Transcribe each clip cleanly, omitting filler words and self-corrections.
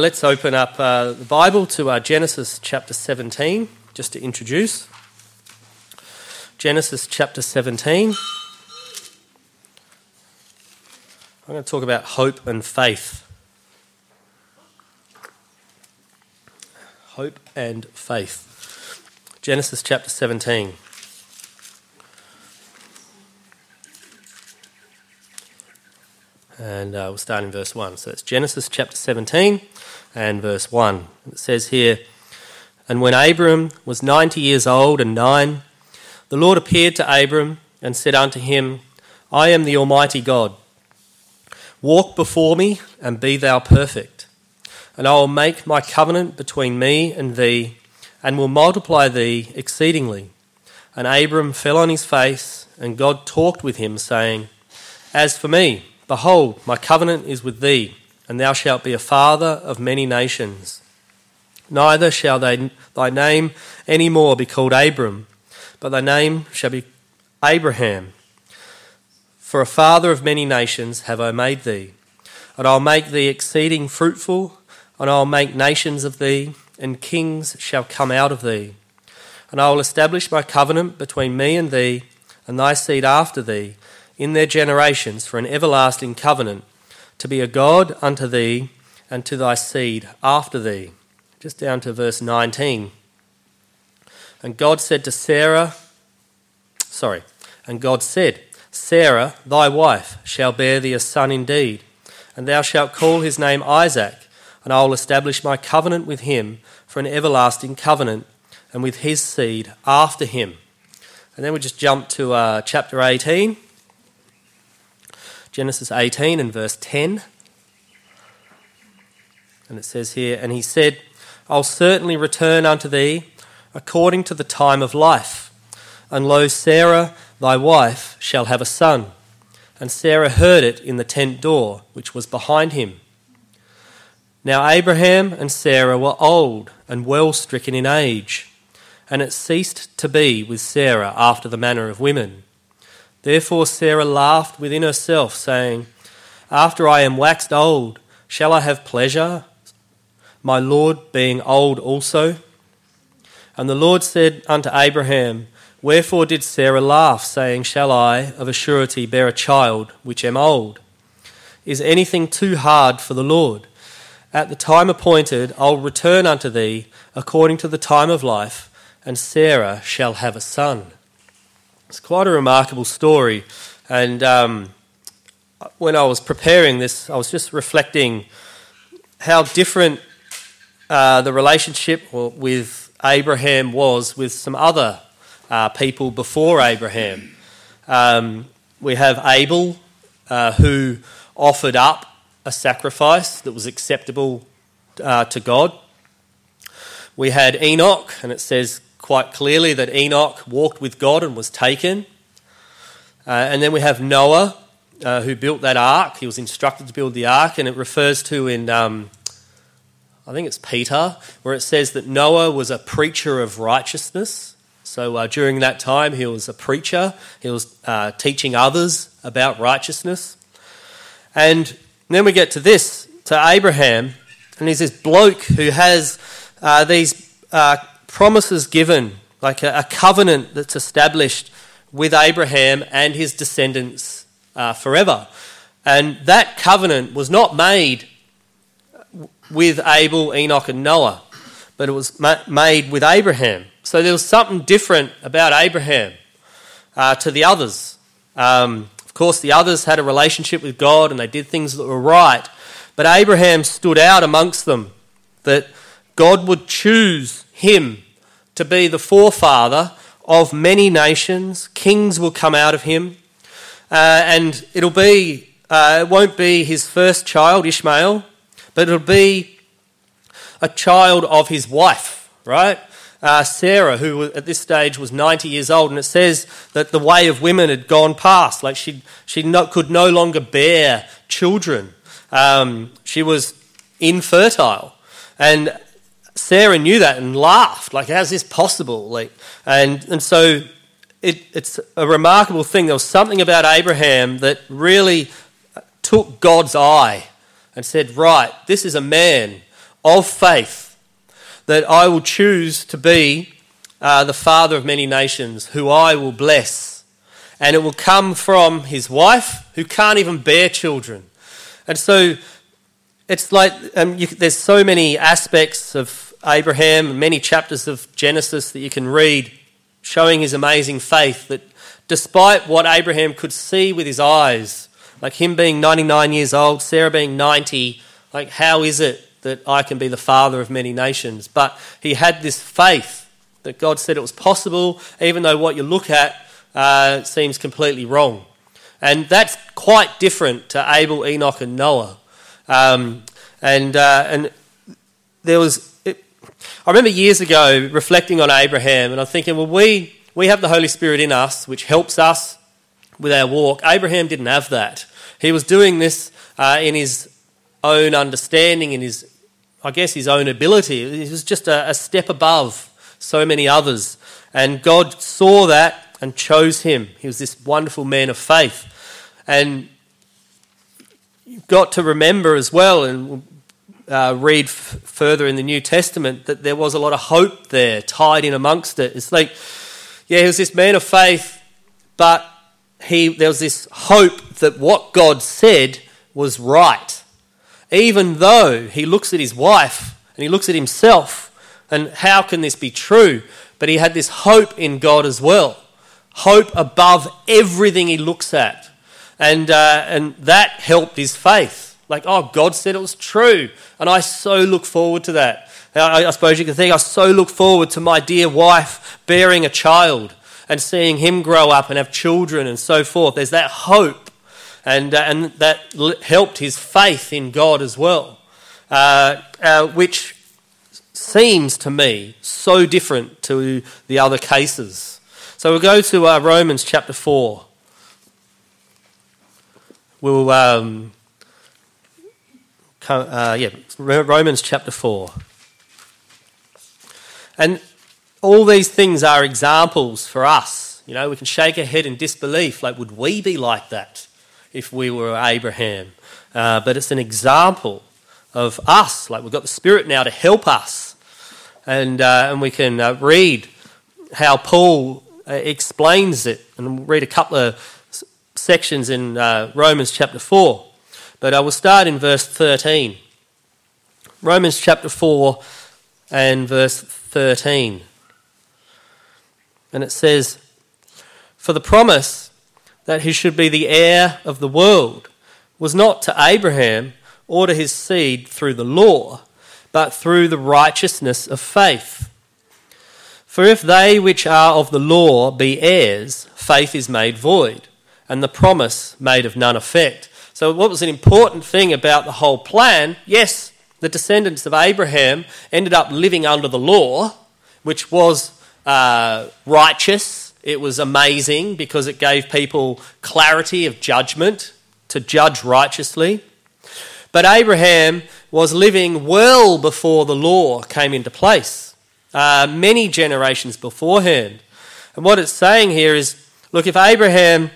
Let's open up the Bible to Genesis chapter 17, just to introduce. Genesis chapter 17. I'm going to talk about hope and faith. Hope and faith. Genesis chapter 17. And we'll start in verse 1. So it's Genesis chapter 17 and verse 1. It says here, "And when Abram was 90 years old and 9, the Lord appeared to Abram and said unto him, I am the Almighty God. Walk before me and be thou perfect. And I will make my covenant between me and thee, and will multiply thee exceedingly. And Abram fell on his face, and God talked with him, saying, As for me, behold, my covenant is with thee, and thou shalt be a father of many nations. Neither shall thy name any more be called Abram, but thy name shall be Abraham. For a father of many nations have I made thee, and I'll make thee exceeding fruitful, and I'll make nations of thee, and kings shall come out of thee. And I will establish my covenant between me and thee, and thy seed after thee, in their generations for an everlasting covenant, to be a God unto thee and to thy seed after thee." Just down to verse 19. And God said, Sarah, thy wife, shall bear thee a son indeed, and thou shalt call his name Isaac, and I will establish my covenant with him for an everlasting covenant, and with his seed after him. And then we just jump to chapter 18. Genesis 18 and verse 10, and it says here, "And he said, I'll certainly return unto thee according to the time of life, and lo, Sarah thy wife shall have a son. And Sarah heard it in the tent door, which was behind him. Now Abraham and Sarah were old and well stricken in age, and it ceased to be with Sarah after the manner of women. Therefore Sarah laughed within herself, saying, After I am waxed old, shall I have pleasure, my Lord being old also? And the Lord said unto Abraham, Wherefore did Sarah laugh, saying, Shall I of a surety bear a child, which am old? Is anything too hard for the Lord? At the time appointed I'll return unto thee according to the time of life, and Sarah shall have a son." It's quite a remarkable story, and when I was preparing this, I was just reflecting how different the relationship with Abraham was with some other people before Abraham. We have Abel, who offered up a sacrifice that was acceptable to God. We had Enoch, and it says quite clearly that Enoch walked with God and was taken. And then we have Noah, who built that ark. He was instructed to build the ark, and it refers to in, I think it's Peter, where it says that Noah was a preacher of righteousness. So during that time, he was a preacher. He was teaching others about righteousness. And then we get to this, to Abraham, and he's this bloke who has these promises given, like a covenant that's established with Abraham and his descendants forever. And that covenant was not made with Abel, Enoch and Noah, but it was made with Abraham. So there was something different about Abraham to the others. Of course, the others had a relationship with God and they did things that were right, but Abraham stood out amongst them, that God would choose him to be the forefather of many nations. Kings will come out of him, and it won't be his first child, Ishmael, but it'll be a child of his wife, right? Sarah, who at this stage was 90 years old, and it says that the way of women had gone past, like she could no longer bear children. She was infertile, and Sarah knew that and laughed, like, how's this possible? And so it's a remarkable thing. There was something about Abraham that really took God's eye and said, right, this is a man of faith, that I will choose to be the father of many nations, who I will bless. And it will come from his wife, who can't even bear children. And so it's like there's so many aspects of Abraham, many chapters of Genesis that you can read showing his amazing faith, that despite what Abraham could see with his eyes, like him being 99 years old, Sarah being 90, like how is it that I can be the father of many nations? But he had this faith that God said it was possible, even though what you look at seems completely wrong. And that's quite different to Abel, Enoch and Noah. And there was... I remember years ago reflecting on Abraham, and I'm thinking, well, we have the Holy Spirit in us, which helps us with our walk. Abraham didn't have that. He was doing this in his own understanding, in his, I guess, his own ability. He was just a step above so many others. And God saw that and chose him. He was this wonderful man of faith. And you've got to remember as well, and read further in the New Testament, that there was a lot of hope there tied in amongst it. It's like, yeah, he was this man of faith, but there was this hope that what God said was right. Even though he looks at his wife and he looks at himself, and how can this be true? But he had this hope in God as well, hope above everything he looks at, and that helped his faith. Like, oh, God said it was true, and I so look forward to that. I suppose you can think, I so look forward to my dear wife bearing a child and seeing him grow up and have children and so forth. There's that hope, and that helped his faith in God as well, which seems to me so different to the other cases. So we'll go to Romans chapter 4. We'll... Romans chapter 4. And all these things are examples for us. You know, we can shake our head in disbelief, like, would we be like that if we were Abraham? But it's an example of us. Like, we've got the Spirit now to help us. And we can read how Paul explains it. And we'll read a couple of sections in Romans chapter 4. But I will start in verse 13. Romans chapter 4 and verse 13. And it says, "For the promise that he should be the heir of the world was not to Abraham or to his seed through the law, but through the righteousness of faith. For if they which are of the law be heirs, faith is made void, and the promise made of none effect." So what was an important thing about the whole plan? Yes, the descendants of Abraham ended up living under the law, which was righteous. It was amazing because it gave people clarity of judgment to judge righteously. But Abraham was living well before the law came into place, many generations beforehand. And what it's saying here is, look, if Abraham...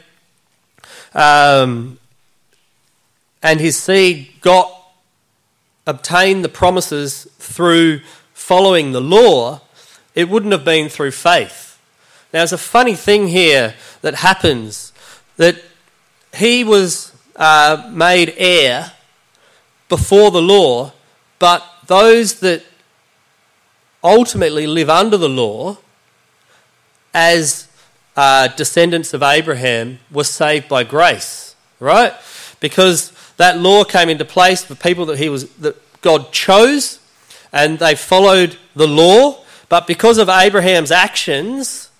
and his seed obtained the promises through following the law, it wouldn't have been through faith. Now, there's a funny thing here that happens, that he was made heir before the law, but those that ultimately live under the law as descendants of Abraham were saved by grace, right? Because that law came into place for people that God chose, and they followed the law. But because of Abraham's actions,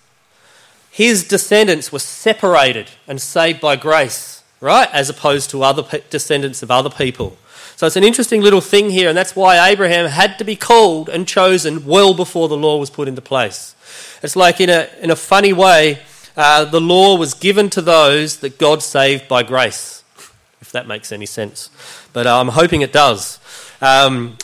his descendants were separated and saved by grace, right? As opposed to other descendants of other people. So it's an interesting little thing here, and that's why Abraham had to be called and chosen well before the law was put into place. It's like in a funny way, the law was given to those that God saved by grace. If that makes any sense, but I'm hoping it does, and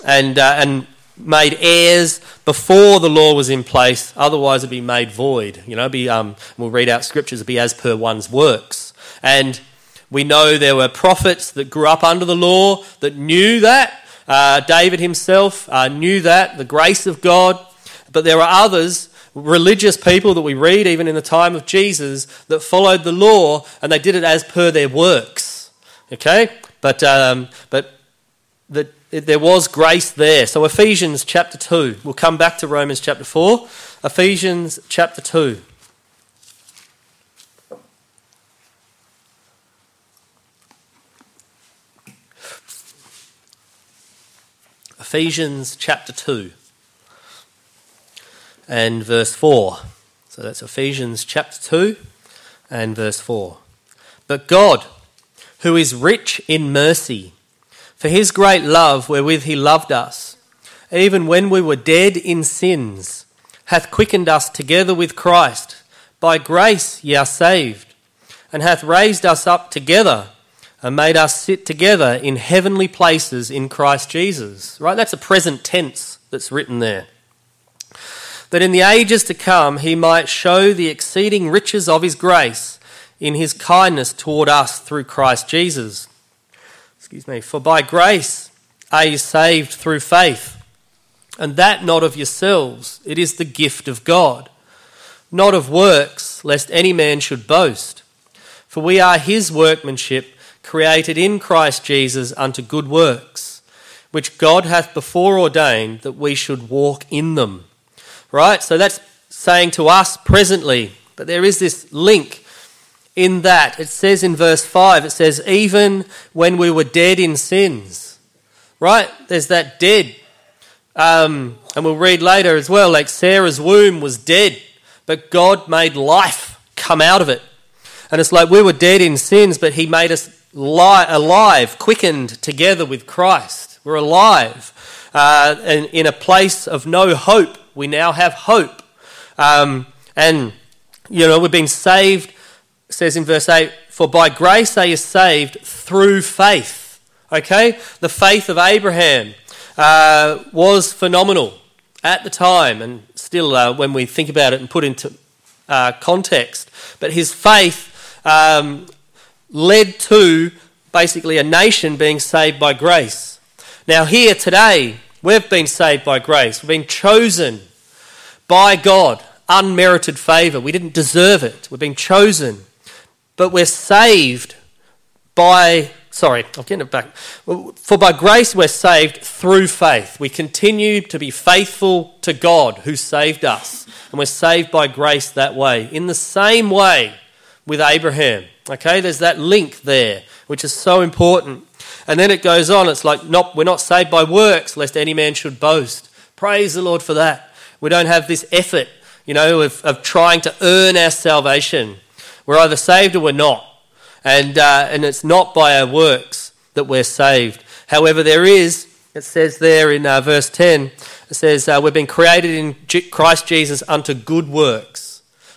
made heirs before the law was in place. Otherwise, it'd be made void. You know, we'll read out scriptures. It'd be as per one's works. And we know there were prophets that grew up under the law that knew that, David himself knew that, the grace of God. But there were others, religious people that we read even in the time of Jesus, that followed the law and they did it as per their works. Okay? But there was grace there. So Ephesians chapter 2. We'll come back to Romans chapter 4. Ephesians chapter 2. Ephesians chapter 2 and verse 4. So that's Ephesians chapter 2 and verse 4. But God, who is rich in mercy, for his great love wherewith he loved us, even when we were dead in sins, hath quickened us together with Christ. By grace ye are saved, and hath raised us up together, and made us sit together in heavenly places in Christ Jesus. Right? That's a present tense that's written there. That in the ages to come he might show the exceeding riches of his grace in his kindness toward us through Christ Jesus. For by grace are you saved through faith, and that not of yourselves. It is the gift of God, not of works, lest any man should boast. For we are his workmanship, created in Christ Jesus unto good works, which God hath before ordained that we should walk in them. Right? So that's saying to us presently, but there is this link in that. It says in verse 5, it says, even when we were dead in sins. Right? There's that dead. And we'll read later as well, like Sarah's womb was dead, but God made life come out of it. And it's like we were dead in sins, but he made us alive, quickened together with Christ. We're alive. And in a place of no hope, we now have hope. We've been saved, it says in verse 8, for by grace are you saved through faith. Okay? The faith of Abraham was phenomenal at the time, and still when we think about it and put into context. But his faith led to basically a nation being saved by grace. Now here today, we've been saved by grace. We've been chosen by God, unmerited favour. We didn't deserve it. We've been chosen. But we're saved For by grace we're saved through faith. We continue to be faithful to God who saved us. And we're saved by grace that way. In the same way with Abraham. Okay, there's that link there, which is so important. And then it goes on, it's like we're not saved by works, lest any man should boast. Praise the Lord for that. We don't have this effort, of trying to earn our salvation. We're either saved or we're not. And it's not by our works that we're saved. However, there is, it says there in verse 10, it says, we've been created in Christ Jesus unto good works.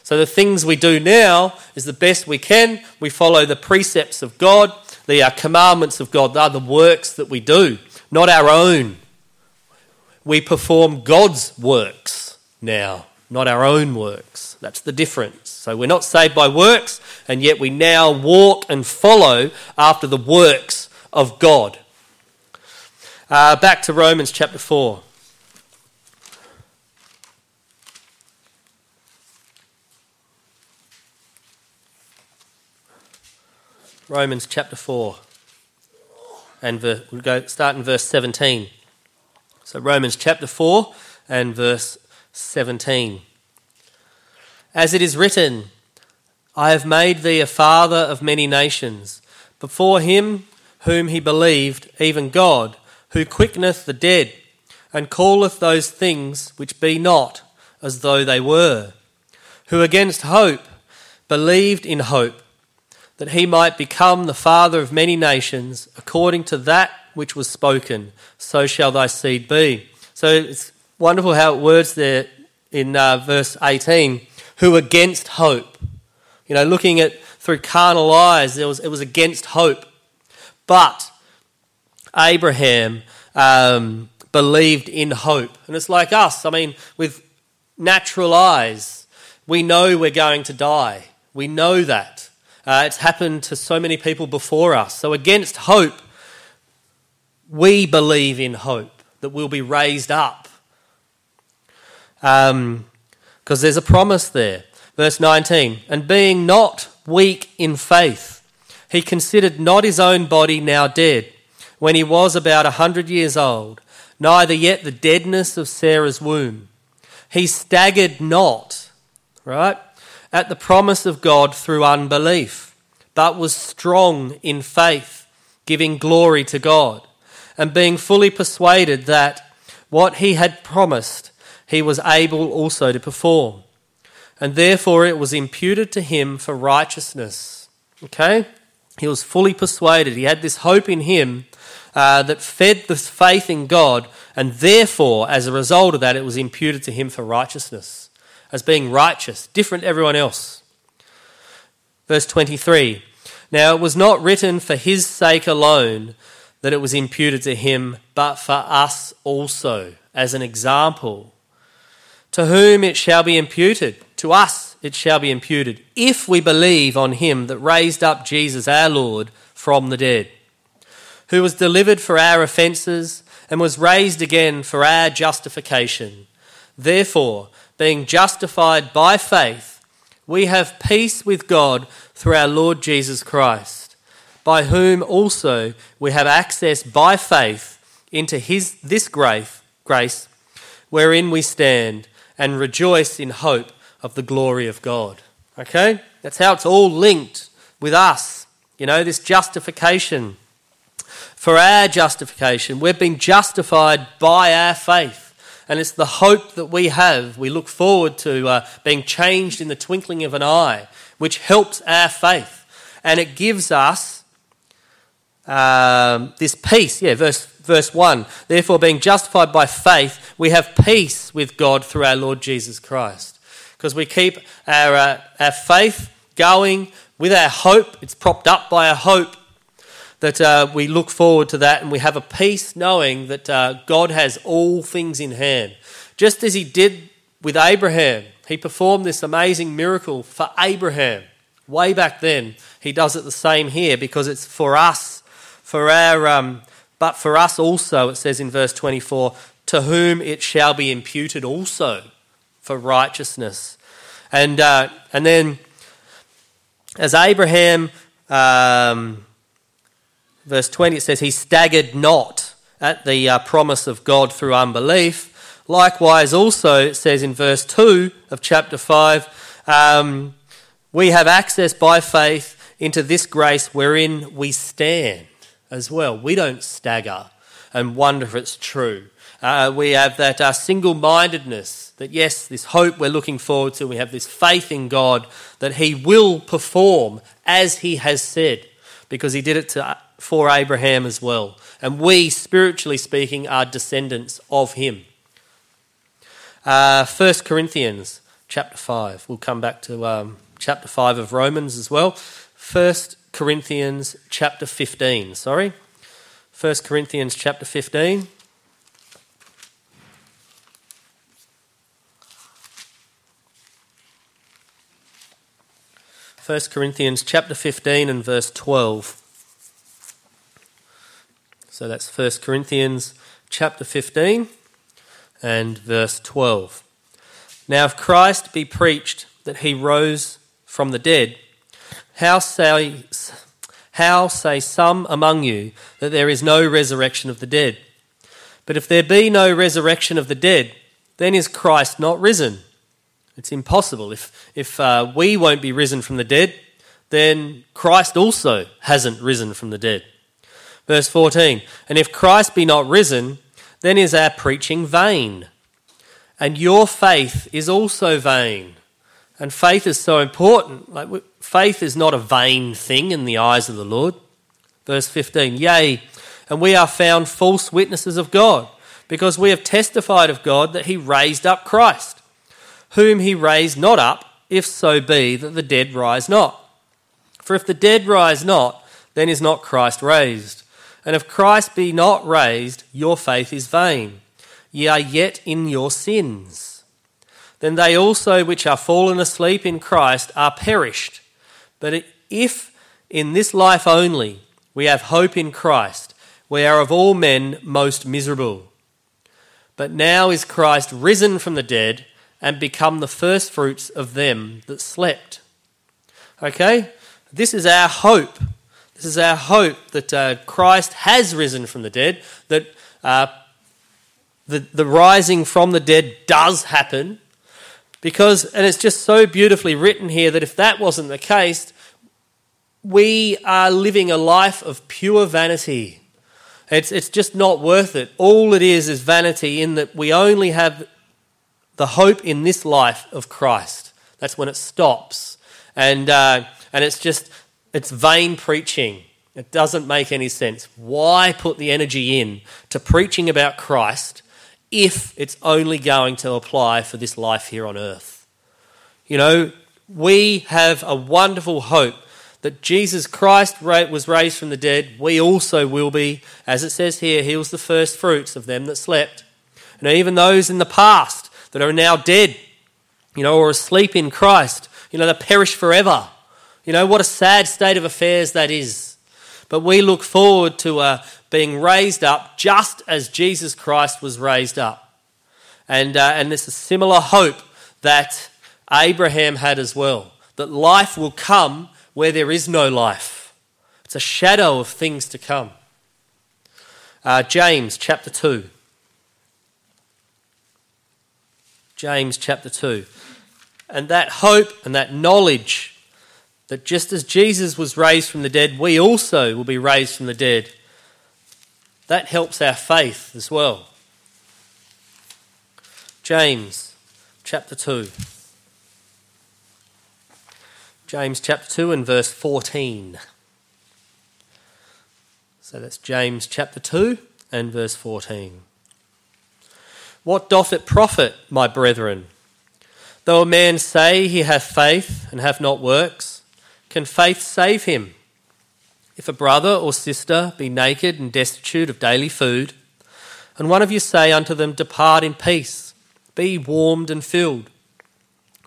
So the things we do now is the best we can. We follow the precepts of God, the commandments of God. They are the works that we do, not our own. We perform God's works now, not our own works. That's the difference. So we're not saved by works, and yet we now walk and follow after the works of God. Back to Romans chapter 4. Romans chapter 4, and we'll go start in verse 17. So Romans chapter 4 and verse 17. As it is written, I have made thee a father of many nations, before him whom he believed, even God, who quickeneth the dead, and calleth those things which be not as though they were, who against hope believed in hope, that he might become the father of many nations, according to that which was spoken, so shall thy seed be. So it's wonderful how it words there in verse 18, who against hope. Looking at through carnal eyes, it was against hope. But Abraham believed in hope. And it's like us, with natural eyes, we know we're going to die. We know that. It's happened to so many people before us. So against hope, we believe in hope, that we'll be raised up. Because there's a promise there. Verse 19, and being not weak in faith, he considered not his own body now dead, when he was about 100 years old, neither yet the deadness of Sarah's womb. He staggered not, right, at the promise of God through unbelief, but was strong in faith, giving glory to God, and being fully persuaded that what he had promised he was able also to perform. And therefore it was imputed to him for righteousness. Okay? He was fully persuaded. He had this hope in him that fed this faith in God, and therefore, as a result of that, it was imputed to him for righteousness, as being righteous, different to everyone else. Verse 23, now it was not written for his sake alone that it was imputed to him, but for us also, as an example. To whom it shall be imputed, to us it shall be imputed, if we believe on him that raised up Jesus our Lord from the dead, who was delivered for our offences and was raised again for our justification. Therefore, being justified by faith, we have peace with God through our Lord Jesus Christ, by whom also we have access by faith into this grace wherein we stand, and rejoice in hope of the glory of God. Okay? That's how it's all linked with us. You know, this justification. For our justification, we've been justified by our faith. And it's the hope that we have. We look forward to being changed in the twinkling of an eye, which helps our faith. And it gives us this peace. Yeah, Verse 1, therefore being justified by faith, we have peace with God through our Lord Jesus Christ. Because we keep our faith going with our hope. It's propped up by our hope that we look forward to that, and we have a peace knowing that God has all things in hand. Just as he did with Abraham, he performed this amazing miracle for Abraham way back then. He does it the same here, because it's for us, for our... But for us also, it says in verse 24, to whom it shall be imputed also for righteousness. And then as Abraham, verse 20, it says, he staggered not at the promise of God through unbelief. Likewise also, it says in verse 2 of chapter 5, we have access by faith into this grace wherein we stand. As well, we don't stagger and wonder if it's true. We have that single-mindedness that, yes, this hope we're looking forward to. We have this faith in God that he will perform as he has said, because he did it for Abraham as well. And we, spiritually speaking, are descendants of him. 1 Corinthians chapter 5. We'll come back to chapter 5 of Romans as well. 1 Corinthians chapter 15. And verse 12. So that's 1 Corinthians chapter 15 and verse 12. Now if Christ be preached that he rose from the dead, How say some among you that there is no resurrection of the dead? But if there be no resurrection of the dead, then is Christ not risen? It's impossible. If we won't be risen from the dead, then Christ also hasn't risen from the dead. Verse 14, and if Christ be not risen, then is our preaching vain, and your faith is also vain. And faith is so important. Faith is not a vain thing in the eyes of the Lord. Verse 15, yea, and we are found false witnesses of God, because we have testified of God that he raised up Christ, whom he raised not up, if so be that the dead rise not. For if the dead rise not, then is not Christ raised. And if Christ be not raised, your faith is vain. Ye are yet in your sins. Then they also which are fallen asleep in Christ are perished. But if in this life only we have hope in Christ, we are of all men most miserable. But now is Christ risen from the dead and become the firstfruits of them that slept." Okay? This is our hope. This is our hope that Christ has risen from the dead, that the rising from the dead does happen. Because, and it's just so beautifully written here, that if that wasn't the case, we are living a life of pure vanity. It's just not worth it. All it is vanity, in that we only have the hope in this life of Christ. That's when it stops. And it's vain preaching. It doesn't make any sense. Why put the energy in to preaching about Christ if it's only going to apply for this life here on earth? You know, we have a wonderful hope that Jesus Christ was raised from the dead. We also will be. As it says here, he was the first fruits of them that slept. And even those in the past that are now dead, you know, or asleep in Christ, you know, they perish forever. You know, what a sad state of affairs that is. But we look forward to being raised up just as Jesus Christ was raised up. And there's a similar hope that Abraham had as well, that life will come where there is no life. It's a shadow of things to come. James chapter 2. James chapter 2. And that hope and that knowledge that just as Jesus was raised from the dead, we also will be raised from the dead. That helps our faith as well. James chapter 2. James chapter 2 and verse 14. So that's James chapter 2 and verse 14. "What doth it profit, my brethren? Though a man say he hath faith and hath not works, can faith save him? If a brother or sister be naked and destitute of daily food, and one of you say unto them, Depart in peace, be warmed and filled.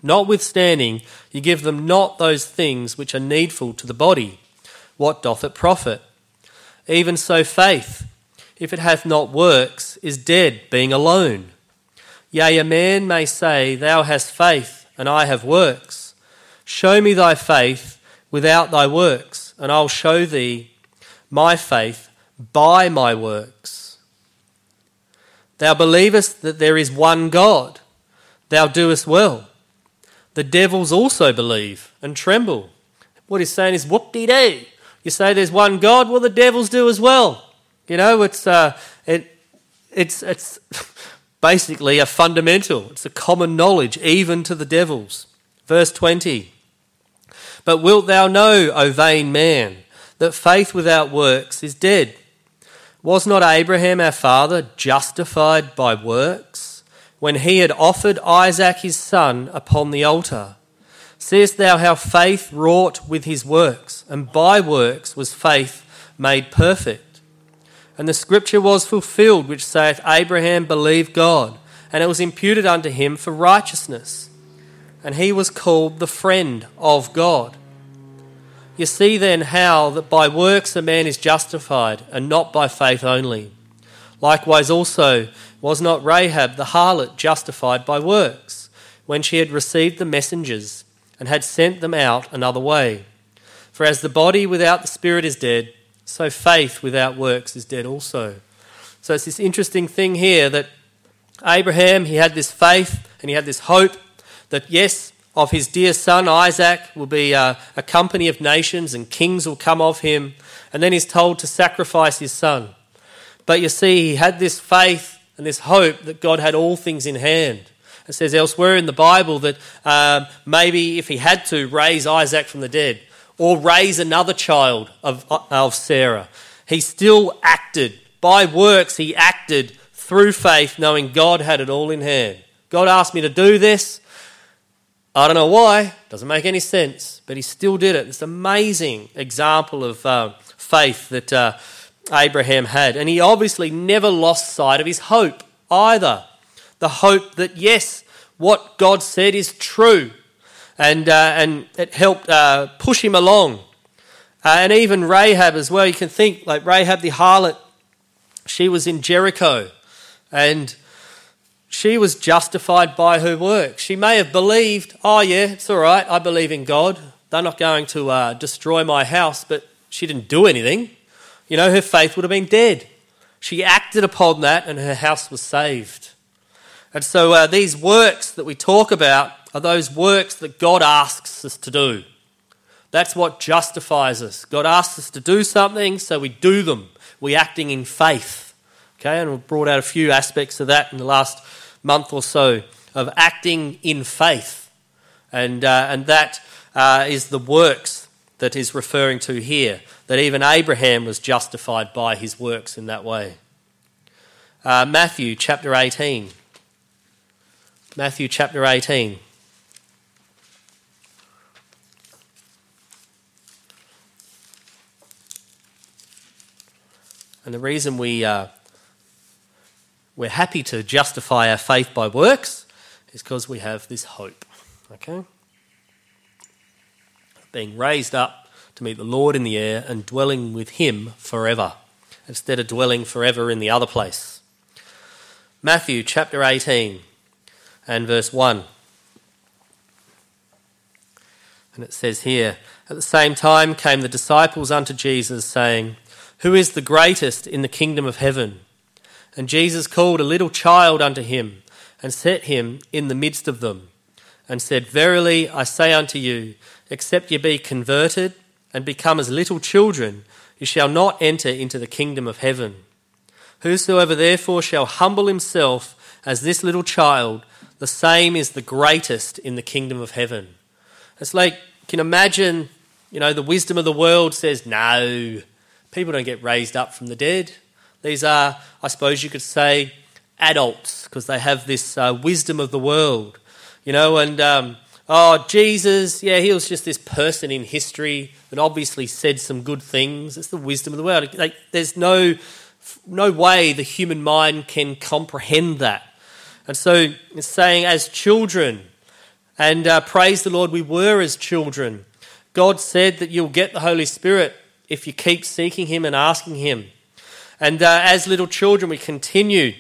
Notwithstanding, you give them not those things which are needful to the body. What doth it profit? Even so faith, if it hath not works, is dead, being alone. Yea, a man may say, Thou hast faith, and I have works. Show me thy faith without thy works, and I'll show thee my faith by my works. Thou believest that there is one God. Thou doest well. The devils also believe and tremble." What he's saying is, whoop-dee-doo. You say there's one God, well, the devils do as well. You know, it's basically a fundamental. It's a common knowledge, even to the devils. Verse 20, "But wilt thou know, O vain man, that faith without works is dead? Was not Abraham our father justified by works when he had offered Isaac his son upon the altar? Seest thou how faith wrought with his works, and by works was faith made perfect? And the scripture was fulfilled, which saith, Abraham believed God, and it was imputed unto him for righteousness. And he was called the friend of God. You see then how that by works a man is justified, and not by faith only. Likewise also was not Rahab the harlot justified by works, when she had received the messengers, and had sent them out another way? For as the body without the spirit is dead, so faith without works is dead also." So it's this interesting thing here that Abraham, he had this faith and he had this hope that yes, of his dear son Isaac will be a company of nations and kings will come of him, and then he's told to sacrifice his son. But you see, he had this faith and this hope that God had all things in hand. It says elsewhere in the Bible that maybe if he had to raise Isaac from the dead or raise another child of Sarah, he still acted. By works he acted through faith, knowing God had it all in hand. God asked me to do this. I don't know why, doesn't make any sense, but he still did it. It's an amazing example of faith that Abraham had. And he obviously never lost sight of his hope either. The hope that, yes, what God said is true. And it helped push him along. And even Rahab as well. You can think, like Rahab the harlot, She was in Jericho, and she was justified by her works. She may have believed, oh yeah, it's all right, I believe in God. They're not going to destroy my house, but she didn't do anything. You know, her faith would have been dead. She acted upon that and her house was saved. And so these works that we talk about are those works that God asks us to do. That's what justifies us. God asks us to do something, so we do them. We're acting in faith. Okay, and we've brought out a few aspects of that in the last month or so, of acting in faith. And that is the works that is referring to here, that even Abraham was justified by his works in that way. Matthew chapter 18. Matthew chapter 18. And the reason we're happy to justify our faith by works is because we have this hope, okay? Being raised up to meet the Lord in the air and dwelling with him forever, instead of dwelling forever in the other place. Matthew chapter 18 and verse 1. And it says here, "At the same time came the disciples unto Jesus, saying, Who is the greatest in the kingdom of heaven? And Jesus called a little child unto him, and set him in the midst of them, and said, Verily I say unto you, except ye be converted, and become as little children, ye shall not enter into the kingdom of heaven. Whosoever therefore shall humble himself as this little child, the same is the greatest in the kingdom of heaven." It's like, you can imagine, you know, the wisdom of the world says, no, people don't get raised up from the dead. These are, I suppose you could say, adults, because they have this wisdom of the world, you know, and Jesus, yeah, he was just this person in history that obviously said some good things. It's the wisdom of the world. Like, there's no way the human mind can comprehend that. And so it's saying, as children, and praise the Lord, we were as children. God said that you'll get the Holy Spirit if you keep seeking him and asking him. And as little children, we continue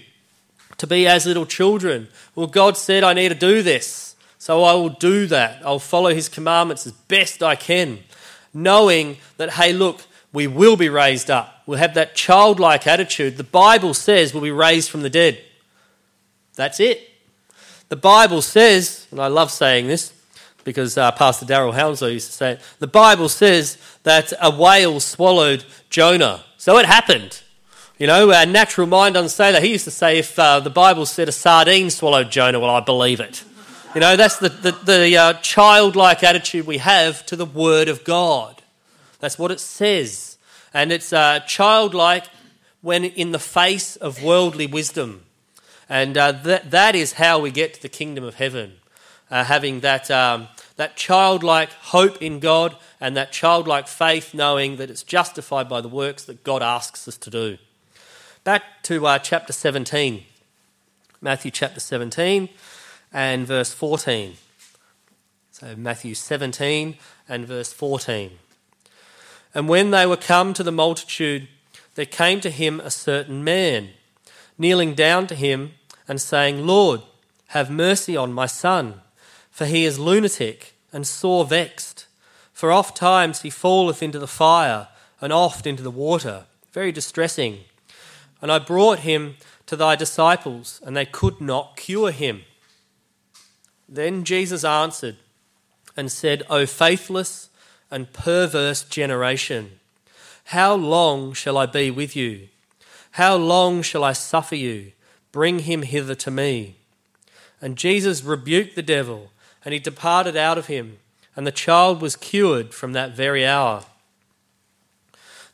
to be as little children. Well, God said, I need to do this, so I will do that. I'll follow his commandments as best I can, knowing that, hey, look, we will be raised up. We'll have that childlike attitude. The Bible says we'll be raised from the dead. That's it. The Bible says, and I love saying this, because Pastor Darrell Hounslow used to say it, the Bible says that a whale swallowed Jonah. So it happened. You know, our natural mind doesn't say that. He used to say, if the Bible said a sardine swallowed Jonah, well, I believe it. You know, that's the childlike attitude we have to the Word of God. That's what it says. And it's childlike when in the face of worldly wisdom. And that is how we get to the kingdom of heaven. Having that childlike hope in God and that childlike faith, knowing that it's justified by the works that God asks us to do. Back to chapter 17, Matthew chapter 17 and verse 14. So Matthew 17 and verse 14. "And when they were come to the multitude, there came to him a certain man, kneeling down to him and saying, Lord, have mercy on my son, for he is lunatic and sore vexed, for oft times he falleth into the fire and oft into the water, very distressing. And I brought him to thy disciples, and they could not cure him. Then Jesus answered and said, O faithless and perverse generation, how long shall I be with you? How long shall I suffer you? Bring him hither to me. And Jesus rebuked the devil, and he departed out of him, and the child was cured from that very hour.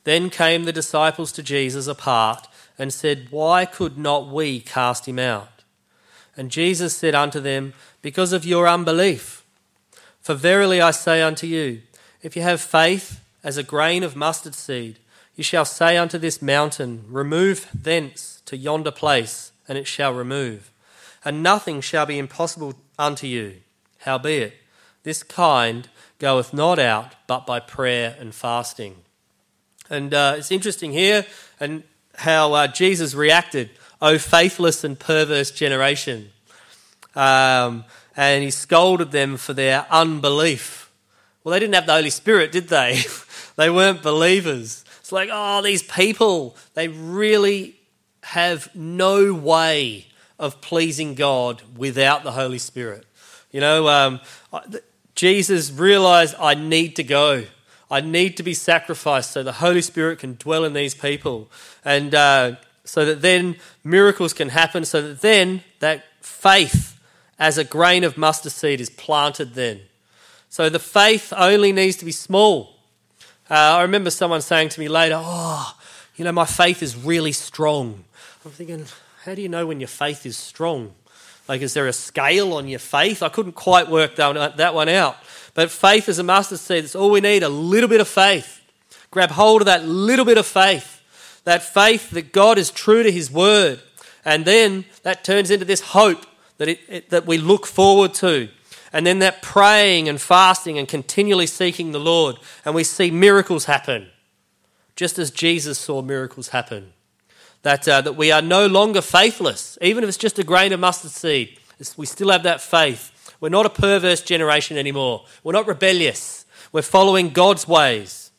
Then came the disciples to Jesus apart, and said, Why could not we cast him out? And Jesus said unto them, Because of your unbelief. For verily I say unto you, if you have faith as a grain of mustard seed, you shall say unto this mountain, Remove thence to yonder place, and it shall remove. And nothing shall be impossible unto you. Howbeit, this kind goeth not out but by prayer and fasting." And it's interesting here, and how Jesus reacted, "O faithless and perverse generation." And he scolded them for their unbelief. Well, they didn't have the Holy Spirit, did they? They weren't believers. It's like, oh, these people, they really have no way of pleasing God without the Holy Spirit. You know, Jesus realised, I need to go. I need to be sacrificed so the Holy Spirit can dwell in these people. And so that then miracles can happen, so that then that faith as a grain of mustard seed is planted then. So the faith only needs to be small. I remember someone saying to me later, oh, you know, my faith is really strong. I'm thinking, how do you know when your faith is strong? Like, is there a scale on your faith? I couldn't quite work that one out. But faith is a mustard seed. That's all we need, a little bit of faith. Grab hold of that little bit of faith that God is true to his word. And then that turns into this hope that that we look forward to. And then that praying and fasting and continually seeking the Lord. And we see miracles happen, just as Jesus saw miracles happen. That we are no longer faithless, even if it's just a grain of mustard seed. We still have that faith. We're not a perverse generation anymore. We're not rebellious. We're following God's ways.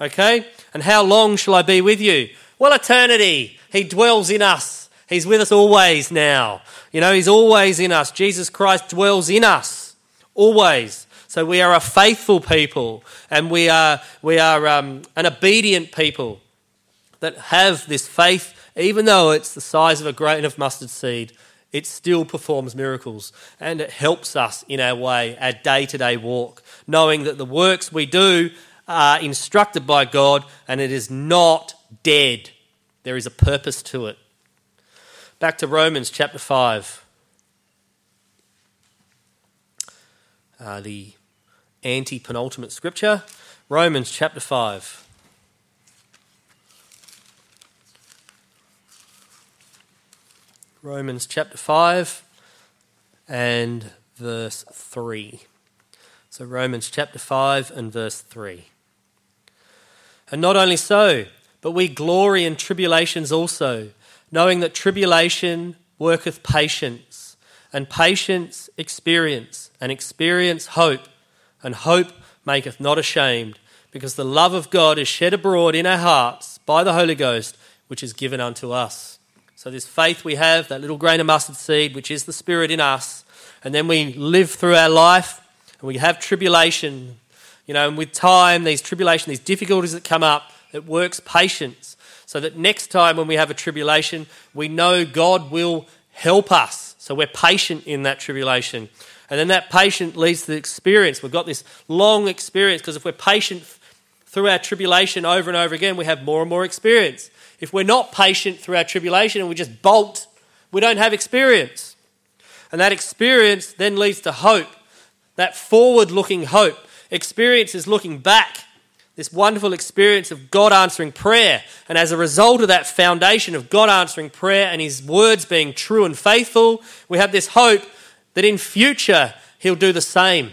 Okay? And how long shall I be with you? Well, eternity. He dwells in us. He's with us always now. You know, he's always in us. Jesus Christ dwells in us always. So we are a faithful people, and we are an obedient people that have this faith. Even though it's the size of a grain of mustard seed, it still performs miracles, and it helps us in our way, our day-to-day walk, knowing that the works we do are instructed by God and it is not dead. There is a purpose to it. Back to Romans chapter 5. The anti-penultimate scripture, Romans chapter 5. Romans chapter 5 and verse 3. So Romans chapter 5 and verse 3. And not only so, but we glory in tribulations also, knowing that tribulation worketh patience, and patience experience, and experience hope, and hope maketh not ashamed, because the love of God is shed abroad in our hearts by the Holy Ghost, which is given unto us. So this faith we have, that little grain of mustard seed, which is the Spirit in us, and then we live through our life and we have tribulation, you know, and with time, these difficulties that come up, it works patience. So that next time when we have a tribulation, we know God will help us. So we're patient in that tribulation. And then that patience leads to the experience. We've got this long experience, because if we're patient through our tribulation over and over again, we have more and more experience. If we're not patient through our tribulation and we just bolt, we don't have experience. And that experience then leads to hope, that forward-looking hope. Experience is looking back, this wonderful experience of God answering prayer. And as a result of that foundation of God answering prayer and his words being true and faithful, we have this hope that in future he'll do the same.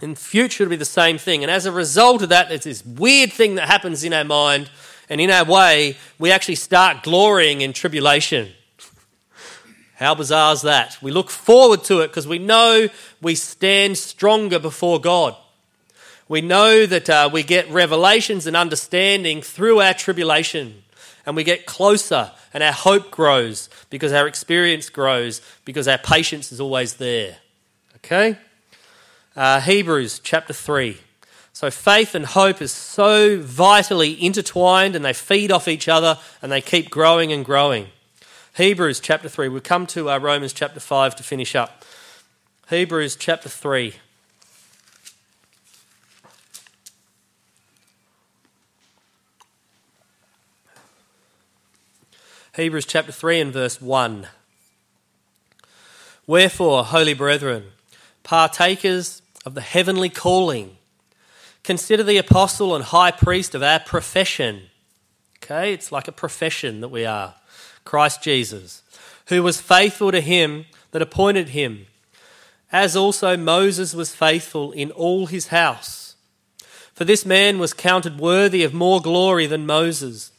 In future it'll be the same thing. And as a result of that, it's this weird thing that happens in our mind, and in our way, we actually start glorying in tribulation. How bizarre is that? We look forward to it because we know we stand stronger before God. We know that we get revelations and understanding through our tribulation, and we get closer, and our hope grows because our experience grows, because our patience is always there. Okay? Hebrews chapter 3. So faith and hope is so vitally intertwined, and they feed off each other, and they keep growing and growing. Hebrews chapter 3. We'll come to Romans chapter 5 to finish up. Hebrews chapter 3. Hebrews chapter 3 and verse 1. Wherefore, holy brethren, partakers of the heavenly calling, consider the apostle and high priest of our profession. Okay, it's like a profession that we are. Christ Jesus, who was faithful to him that appointed him, as also Moses was faithful in all his house. For this man was counted worthy of more glory than Moses,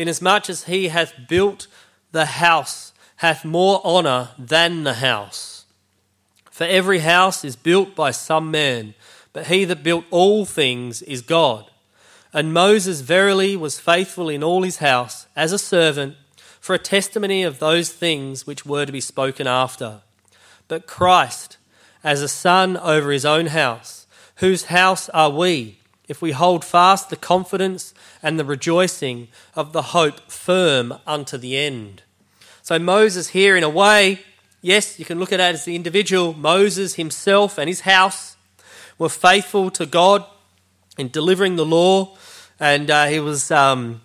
inasmuch as he hath built the house, hath more honour than the house. For every house is built by some man, but he that built all things is God. And Moses verily was faithful in all his house, as a servant, for a testimony of those things which were to be spoken after. But Christ, as a son over his own house, whose house are we, if we hold fast the confidence and the rejoicing of the hope firm unto the end? So Moses here, in a way, yes, you can look at it as the individual. Moses himself and his house were faithful to God in delivering the law, and he was part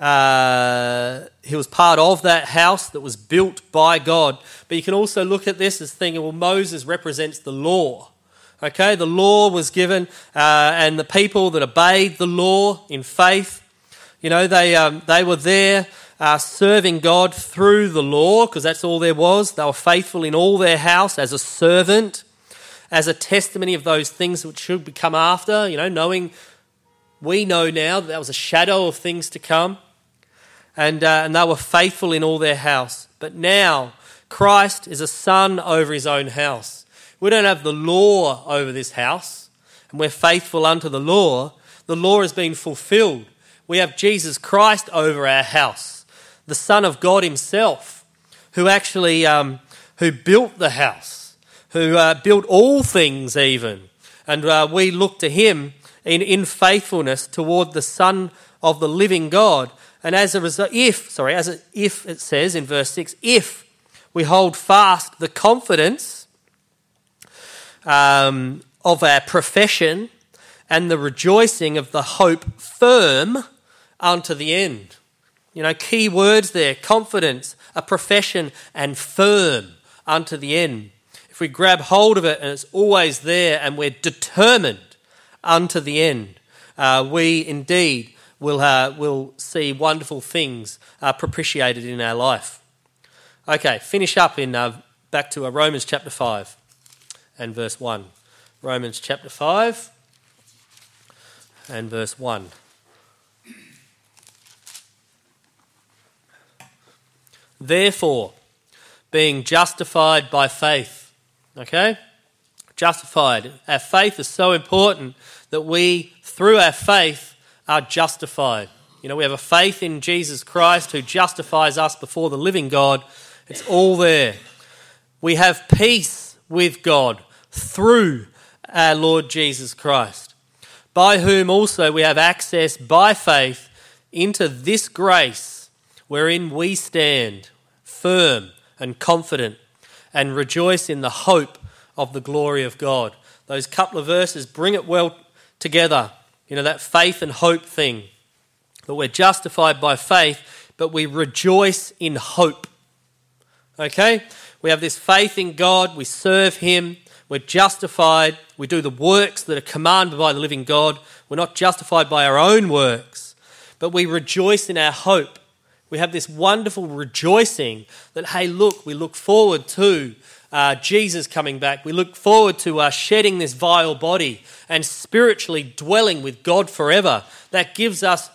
of that house that was built by God. But you can also look at this as thinking, well, Moses represents the law. Okay, the law was given, and the people that obeyed the law in faith, you know, they were there serving God through the law, because that's all there was. They were faithful in all their house as a servant, as a testimony of those things which should become after, you know, knowing we know now that was a shadow of things to come. And they were faithful in all their house. But now Christ is a son over his own house. We don't have the law over this house, and we're faithful unto the law. The law has been fulfilled. We have Jesus Christ over our house, the Son of God himself, who actually who built the house, who built all things even. And we look to him in faithfulness toward the Son of the living God. And as a result, if it says in verse 6, if we hold fast the confidence of our profession and the rejoicing of the hope firm unto the end. You know, key words there: confidence, a profession, and firm unto the end. If we grab hold of it and it's always there and we're determined unto the end, we indeed will see wonderful things propitiated in our life. Okay, finish up in back to Romans chapter 5 and verse 1. Romans chapter 5 and verse 1. Therefore, being justified by faith, okay? Justified. Our faith is so important that we, through our faith, are justified. You know, we have a faith in Jesus Christ who justifies us before the living God. It's all there. We have peace with God through our Lord Jesus Christ, by whom also we have access by faith into this grace wherein we stand firm and confident and rejoice in the hope of the glory of God. Those couple of verses bring it well together, you know, that faith and hope thing, that we're justified by faith, but we rejoice in hope. Okay? We have this faith in God, we serve him, we're justified, we do the works that are commanded by the living God. We're not justified by our own works, but we rejoice in our hope. We have this wonderful rejoicing that, hey, look, we look forward to Jesus coming back. We look forward to shedding this vile body and spiritually dwelling with God forever. That gives us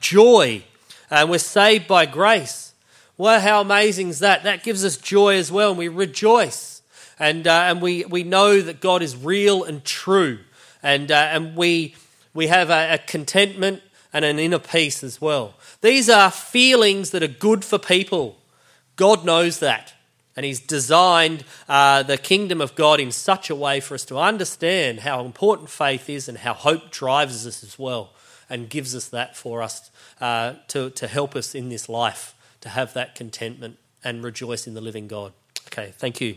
joy, and we're saved by grace. Well, how amazing is that? That gives us joy as well, and we rejoice, and we know that God is real and true, and we have a contentment and an inner peace as well. These are feelings that are good for people. God knows that. And he's designed the kingdom of God in such a way for us to understand how important faith is and how hope drives us as well, and gives us that for us to help us in this life, to have that contentment and rejoice in the living God. Okay, thank you.